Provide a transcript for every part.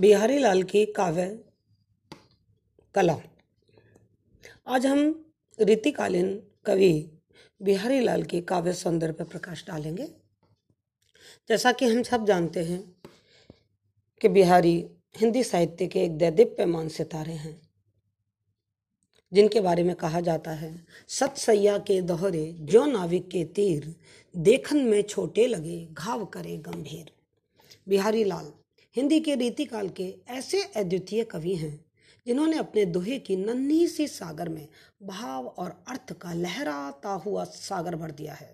बिहारी लाल की काव्य कला। आज हम रीतिकालीन कवि बिहारी लाल के काव्य सौंदर्य पर प्रकाश डालेंगे। जैसा कि हम सब जानते हैं कि बिहारी हिंदी साहित्य के एक दैदीप्यमान सितारे हैं, जिनके बारे में कहा जाता है, सतसैया के दोहरे जो नाविक के तीर, देखन में छोटे लगे घाव करे गंभीर। बिहारी लाल हिंदी के रीतिकाल के ऐसे अद्वितीय कवि हैं जिन्होंने अपने दोहे की नन्ही सी सागर में भाव और अर्थ का लहराता हुआ सागर भर दिया है।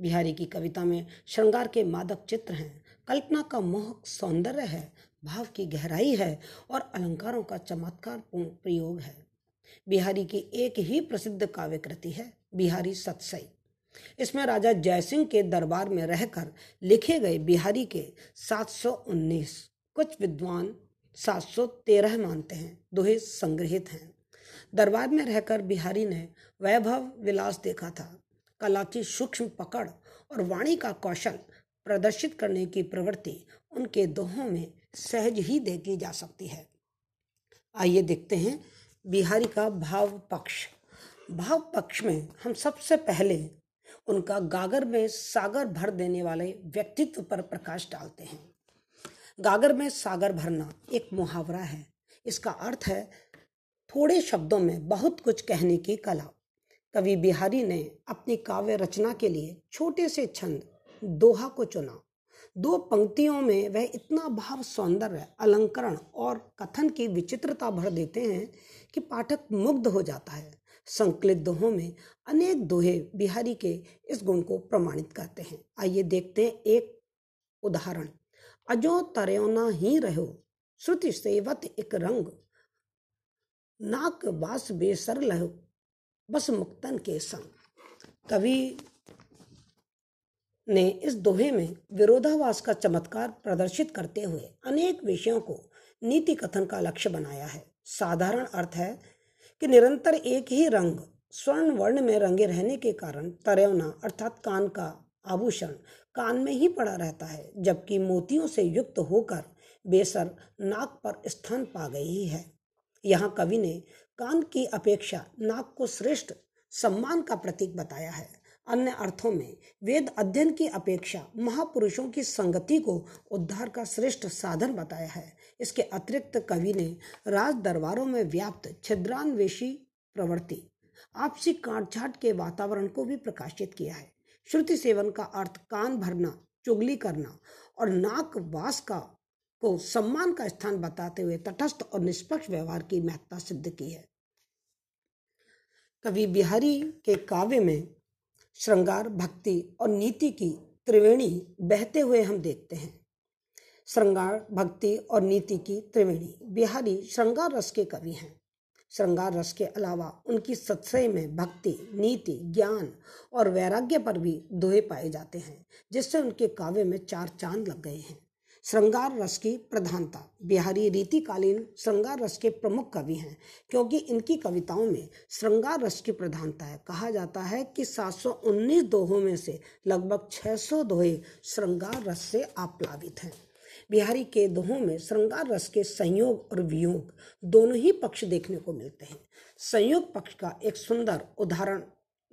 बिहारी की कविता में श्रृंगार के मादक चित्र हैं, कल्पना का मोहक सौंदर्य है, भाव की गहराई है और अलंकारों का चमत्कारपूर्ण प्रयोग है। बिहारी की एक ही प्रसिद्ध काव्य कृति है बिहारी सतसई। इसमें राजा जयसिंह के दरबार में रहकर लिखे गए बिहारी के 719, कुछ विद्वान 713 मानते हैं, दोहे संग्रहित हैं। दरबार में रहकर बिहारी ने वैभव विलास देखा था। कला की सूक्ष्म पकड़ और वाणी का कौशल प्रदर्शित करने की प्रवृत्ति उनके दोहों में सहज ही देखी जा सकती है। आइए देखते हैं बिहारी का भाव पक्ष। भाव पक्ष में हम सबसे पहले उनका गागर में सागर भर देने वाले व्यक्तित्व पर प्रकाश डालते हैं। गागर में सागर भरना एक मुहावरा है। इसका अर्थ है थोड़े शब्दों में बहुत कुछ कहने की कला। कवि बिहारी ने अपनी काव्य रचना के लिए छोटे से छंद दोहा को चुना। 2 पंक्तियों में वह इतना भाव सौंदर्य, अलंकरण और कथन की विचित्रता भर देते हैं कि पाठक मुग्ध हो जाता है। संकलित दोहों में अनेक दोहे बिहारी के इस गुण को प्रमाणित करते हैं। आइए देखते हैं एक उदाहरण। अजो तरेना ही रहो श्रुति सेवत एक रंग, नाक बास बेसर लहो बस मुक्तन के संग। कवि ने इस दोहे में विरोधाभास का चमत्कार प्रदर्शित करते हुए अनेक विषयों को नीति कथन का लक्ष्य बनाया है। साधारण अर्थ है कि निरंतर एक ही रंग स्वर्ण वर्ण में रंगे रहने के कारण तरेवना अर्थात कान का आभूषण कान में ही पड़ा रहता है, जबकि मोतियों से युक्त होकर बेसर नाक पर स्थान पा गई है। यहाँ कवि ने कान की अपेक्षा नाक को श्रेष्ठ सम्मान का प्रतीक बताया है। अन्य अर्थों में वेद अध्ययन की अपेक्षा महापुरुषों की संगति को उद्धार का श्रेष्ठ साधन बताया है। इसके अतिरिक्त कवि ने राज दरबारों में व्याप्त छिद्रान्वेषी प्रवृत्ति, आपसी काटछाट के वातावरण को भी प्रकाशित किया है। श्रुति सेवन का अर्थ कान भरना, चुगली करना और नाक वास का को सम्मान का स्थान बताते हुए तटस्थ और निष्पक्ष व्यवहार की महत्ता सिद्ध की है। कवि बिहारी के काव्य में श्रृंगार, भक्ति और नीति की त्रिवेणी बहते हुए हम देखते हैं। श्रृंगार, भक्ति और नीति की त्रिवेणी। बिहारी श्रृंगार रस के कवि हैं। श्रृंगार रस के अलावा उनकी सतसई में भक्ति, नीति, ज्ञान और वैराग्य पर भी दोहे पाए जाते हैं, जिससे उनके काव्य में 4 चांद लग गए हैं। श्रृंगार रस की प्रधानता। बिहारी रीतिकालीन श्रृंगार रस के प्रमुख कवि हैं, क्योंकि इनकी कविताओं में श्रृंगार रस की प्रधानता है। कहा जाता है कि 719 दोहों में से लगभग 600 दोहे श्रृंगार रस से आप्लावित हैं। बिहारी के दोहों में श्रृंगार रस के संयोग और वियोग दोनों ही पक्ष देखने को मिलते हैं। संयोग पक्ष का एक सुंदर उदाहरण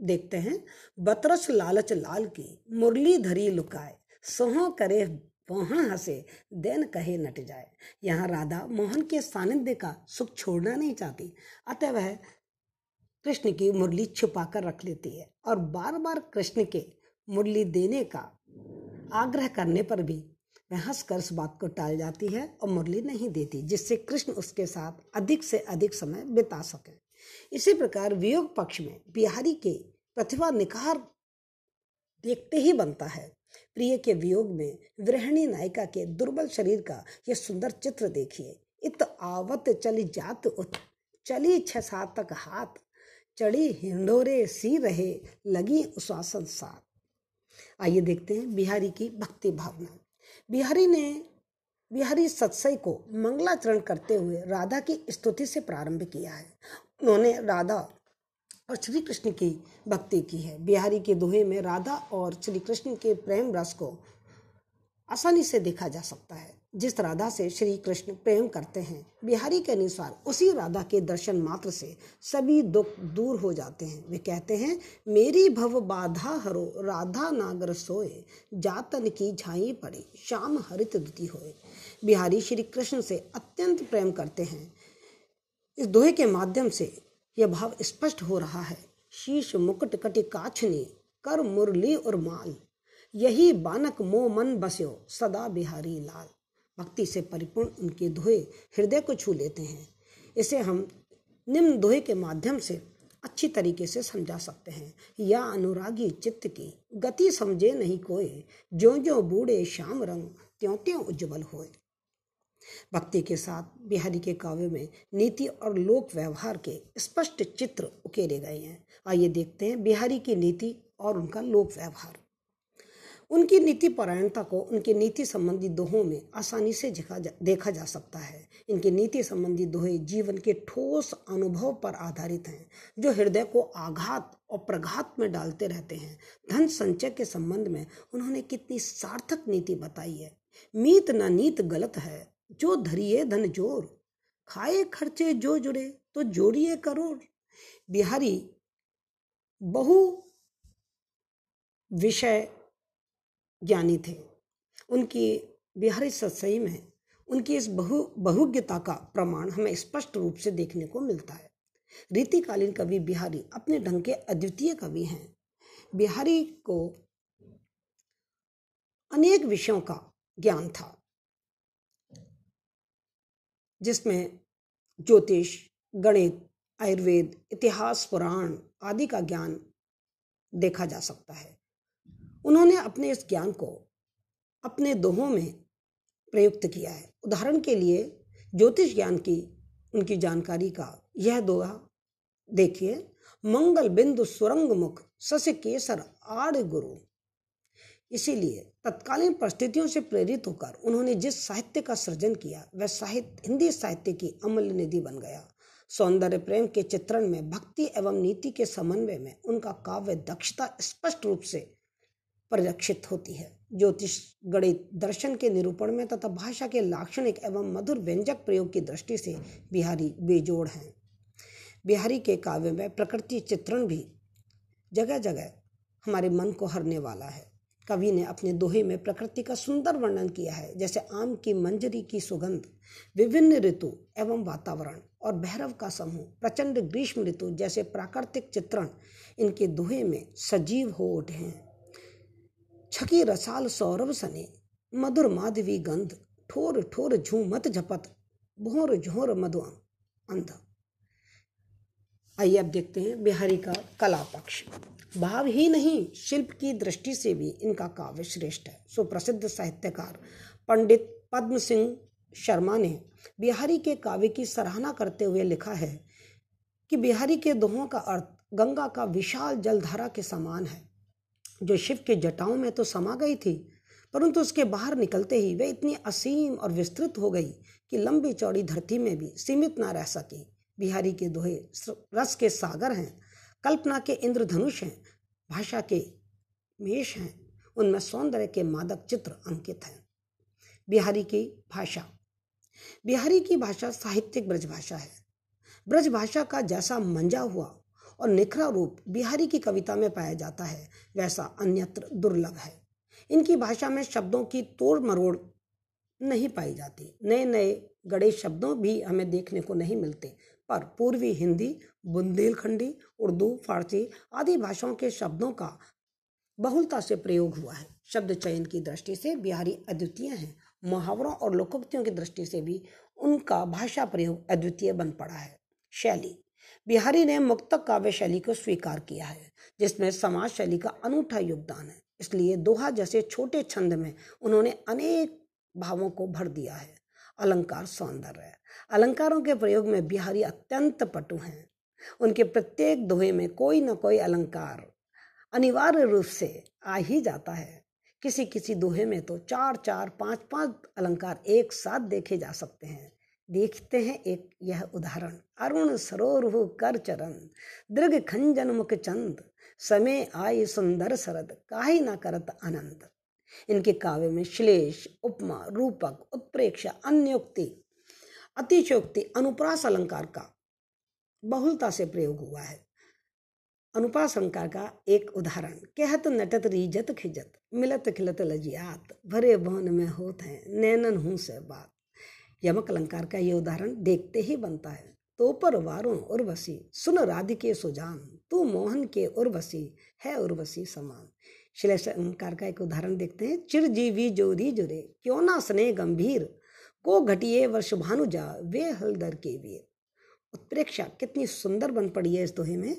देखते हैं। बतरस लालच लाल की मुरली धरी लुकाए, सोहों करे वहाँ हंसे देन कहे नट जाए। यहाँ राधा मोहन के सानिध्य का सुख छोड़ना नहीं चाहती, अतः वह कृष्ण की मुरली छुपा कर रख लेती है और बार बार कृष्ण के मुरली देने का आग्रह करने पर भी वह हंसकर उस बात को टाल जाती है और मुरली नहीं देती, जिससे कृष्ण उसके साथ अधिक से अधिक समय बिता सके। इसी प्रकार वियोग पक्ष में बिहारी के प्रतिभा निखार देखते ही बनता है। प्रिय के वियोग में विरहणी नायिका के दुर्बल शरीर का यह सुंदर चित्र देखिए। इत आवत चली जात उत चली छसातक हाथ, चढ़ी हिंडोरे सी रहे लगी उशासन साथ। आइए देखते हैं बिहारी की भक्ति भावना। बिहारी ने बिहारी सतसई को मंगलाचरण करते हुए राधा की स्तुति से प्रारंभ किया है। उन्होंने राधा और श्री कृष्ण की भक्ति की है। बिहारी के दोहे में राधा और श्री कृष्ण के प्रेम रस को आसानी से देखा जा सकता है। जिस राधा से श्री कृष्ण प्रेम करते हैं। बिहारी के अनुसार उसी राधा के दर्शन मात्र से सभी दुख दूर हो जाते हैं। वे कहते हैं, मेरी भव बाधा हरो राधा नागर सोए, जातन की झाई पड़े श्याम हरित दुति होए। बिहारी श्री कृष्ण से अत्यंत प्रेम करते हैं। इस दोहे के माध्यम से यह भाव स्पष्ट हो रहा है। शीश मुकुट कटि काछनी कर मुरली और माल, यही बानक मोह मन बस्यो सदा बिहारी लाल। भक्ति से परिपूर्ण उनके दोहे हृदय को छू लेते हैं। इसे हम निम्न दोहे के माध्यम से अच्छी तरीके से समझा सकते हैं। या अनुरागी चित्त की गति समझे नहीं कोई, ज्यों ज्यों बूढ़े श्याम रंग त्यों त्यों उज्ज्वल होए। भक्ति के साथ बिहारी के काव्य में नीति और लोक व्यवहार के स्पष्ट चित्र उकेरे गए हैं। आइए देखते हैं बिहारी की नीति और उनका लोक व्यवहार। उनकी नीति परायणता को उनके नीति संबंधी दोहों में आसानी से देखा जा सकता है। इनके नीति संबंधी दोहे जीवन के ठोस अनुभव पर आधारित हैं, जो हृदय को आघात और प्रघात में डालते रहते हैं। धन संचय के संबंध में उन्होंने कितनी सार्थक नीति बताई है। मीत न नीत गलत है, जो धरिए धन जोर, खाए खर्चे जो जुड़े तो जोड़िए करोड़। बिहारी बहु विषय ज्ञानी थे। उनकी बिहारी सतसई में उनकी इस बहुज्ञता का प्रमाण हमें स्पष्ट रूप से देखने को मिलता है। रीतिकालीन कवि बिहारी अपने ढंग के अद्वितीय कवि हैं। बिहारी को अनेक विषयों का ज्ञान था, जिसमें ज्योतिष, गणित, आयुर्वेद, इतिहास, पुराण आदि का ज्ञान देखा जा सकता है। उन्होंने अपने इस ज्ञान को अपने दोहों में प्रयुक्त किया है। उदाहरण के लिए ज्योतिष ज्ञान की उनकी जानकारी का यह दोहा देखिए। मंगल बिंदु सुरंग मुख शशि केसर आड़ गुरु। इसीलिए तत्कालीन परिस्थितियों से प्रेरित होकर उन्होंने जिस साहित्य का सृजन किया, वह साहित्य हिंदी साहित्य की अमूल्य निधि बन गया। सौंदर्य प्रेम के चित्रण में भक्ति एवं नीति के समन्वय में उनका काव्य दक्षता स्पष्ट रूप से परिलक्षित होती है। ज्योतिष, गणित, दर्शन के निरूपण में तथा भाषा के लाक्षणिक एवं मधुर व्यंजक प्रयोग की दृष्टि से बिहारी बेजोड़ हैं। बिहारी के काव्य में प्रकृति चित्रण भी जगह जगह हमारे मन को हरने वाला है। कवि ने अपने दोहे में प्रकृति का सुंदर वर्णन किया है, जैसे आम की मंजरी की सुगंध, विभिन्न ऋतु एवं वातावरण और भैरव का समूह, प्रचंड ग्रीष्म ऋतु जैसे प्राकृतिक चित्रण इनके दोहे में सजीव हो उठे हैं। छकी रसाल सौरभ सने मधुर माधवी गंध, ठोर ठोर झूमत झपत भोर झोर मधु अंध। आइए अब देखते हैं बिहारी का कला पक्ष। भाव ही नहीं, शिल्प की दृष्टि से भी इनका काव्य श्रेष्ठ है। सुप्रसिद्ध साहित्यकार पंडित पद्मसिंह शर्मा ने बिहारी के काव्य की सराहना करते हुए लिखा है कि बिहारी के दोहों का अर्थ गंगा का विशाल जलधारा के समान है, जो शिव के जटाओं में तो समा गई थी, परंतु उसके बाहर निकलते ही वे इतनी असीम और विस्तृत हो गई कि लंबी चौड़ी धरती में भी सीमित ना रह सकी। बिहारी के दोहे रस के सागर हैं, कल्पना के इंद्रधनुष हैं, भाषा के मेष हैं। उनमें सौंदर्य के मादक चित्र अंकित हैं। बिहारी की भाषा। बिहारी की भाषा साहित्यिक ब्रजभाषा है। ब्रजभाषा का जैसा मंजा हुआ और निखरा रूप बिहारी की कविता में पाया जाता है, वैसा अन्यत्र दुर्लभ है। इनकी भाषा में शब्दों की तोड़ मरोड़ नहीं पाई जाती। नए नए गढ़े शब्दों भी हमें देखने को नहीं मिलते, पर पूर्वी हिंदी, बुंदेलखंडी, उर्दू, फारसी आदि भाषाओं के शब्दों का बहुलता से प्रयोग हुआ है। शब्द चयन की दृष्टि से बिहारी अद्वितीय हैं। मुहावरों और लोकोक्तियों की दृष्टि से भी उनका भाषा प्रयोग अद्वितीय बन पड़ा है। शैली। बिहारी ने मुक्तक काव्य शैली को स्वीकार किया है, जिसमें समाज शैली का अनूठा योगदान है। इसलिए दोहा जैसे छोटे छंद में उन्होंने अनेक भावों को भर दिया है। अलंकार, सौंदर्य। अलंकारों के प्रयोग में बिहारी अत्यंत पटु हैं। उनके प्रत्येक दोहे में कोई न कोई अलंकार अनिवार्य रूप से आ ही जाता है। किसी किसी दोहे में तो 4-4, 5-5 अलंकार एक साथ देखे जा सकते हैं। देखते हैं एक यह उदाहरण। अरुण सरोरु कर चरण, दृग खंजन मुख चंद, समय आय सुंदर सरद, काहि ना करत आनंद। इनके काव्य में श्लेष, उपमा, रूपक, उत्प्रेक्षा, अन्योक्ति, अतिशयोक्ति, अनुप्रास अलंकार का बहुलता से प्रयोग हुआ है। अनुप्रास अलंकार का एक उदाहरण, कहत नटत रीजत खिजत, मिलत खिलत लजियात, भरे भवन में होत हैं, नैनन हूँ से बात। यमक अलंकार का ये उदाहरण देखते ही बनता है। तो पर वारों उर्वशी, सुन राधिके सुजान, तू मोहन के उर्वशी है उर्वशी समान। श्लेष अलंकार का एक उदाहरण देखते हैं, चिरजीवी जोरी जुरे, क्यों ना स्नेह गंभीर, को घटिए वर्ष भानुजा, वे हलदर के वीर। उत्प्रेक्षा कितनी सुंदर बन पड़ी है इस दोहे में,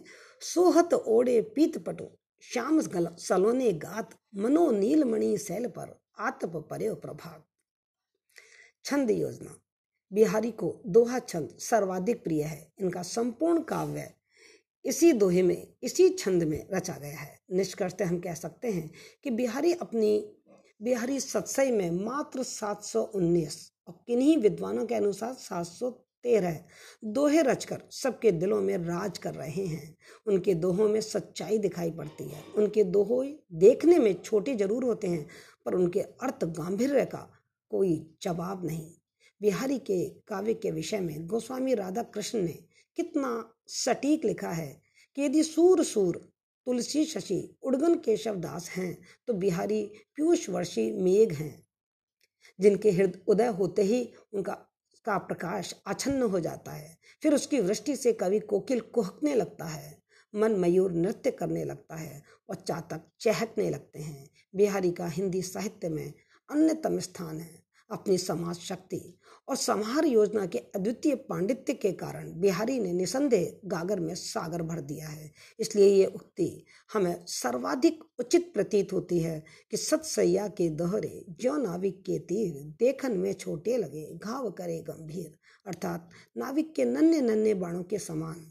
सोहत ओढ़े पीत पटो, श्याम सलोने गात, मनो नीलमणि सैल पर, आतप पर्यो प्रभात। छंद योजना, बिहारी को दोहा छंद सर्वाधिक प्रिय है। इनका संपूर्ण काव्य इसी दोहे में, इसी छंद में रचा गया है। निष्कर्षतः हम कह सकते हैं कि बिहारी अपनी बिहारी सतसई में मात्र 719 और किन्हीं विद्वानों के अनुसार 713 दोहे रचकर सबके दिलों में राज कर रहे हैं। उनके दोहों में सच्चाई दिखाई पड़ती है। उनके दोहे देखने में छोटे जरूर होते हैं, पर उनके अर्थ गांभीर्य का कोई जवाब नहीं। बिहारी के काव्य के विषय में गोस्वामी राधा कृष्ण ने कितना सटीक लिखा है कि यदि सूर सूर तुलसी शशि उड़गन केशव दास हैं, तो बिहारी पीयूष वर्षी मेघ हैं, जिनके हृदय उदय होते ही उनका का प्रकाश आच्छन्न हो जाता है। फिर उसकी वृष्टि से कवि कोकिल कुहकने लगता है, मन मयूर नृत्य करने लगता है और चातक चहकने लगते हैं। बिहारी का हिंदी साहित्य में अन्यतम स्थान है। अपनी समाज शक्ति और समाहार योजना के अद्वितीय पांडित्य के कारण बिहारी ने निसंदेह गागर में सागर भर दिया है। इसलिए ये उक्ति हमें सर्वाधिक उचित प्रतीत होती है कि सतसैया के दोहरे, जो नाविक के तीर, देखन में छोटे लगे, घाव करे गंभीर। अर्थात नाविक के नन्हे नन्हे बाणों के समान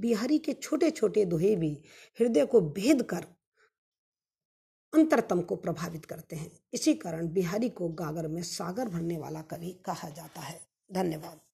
बिहारी के छोटे छोटे दोहे भी हृदय को भेद कर अंतरतम को प्रभावित करते हैं। इसी कारण बिहारी को गागर में सागर भरने वाला कवि कहा जाता है। धन्यवाद।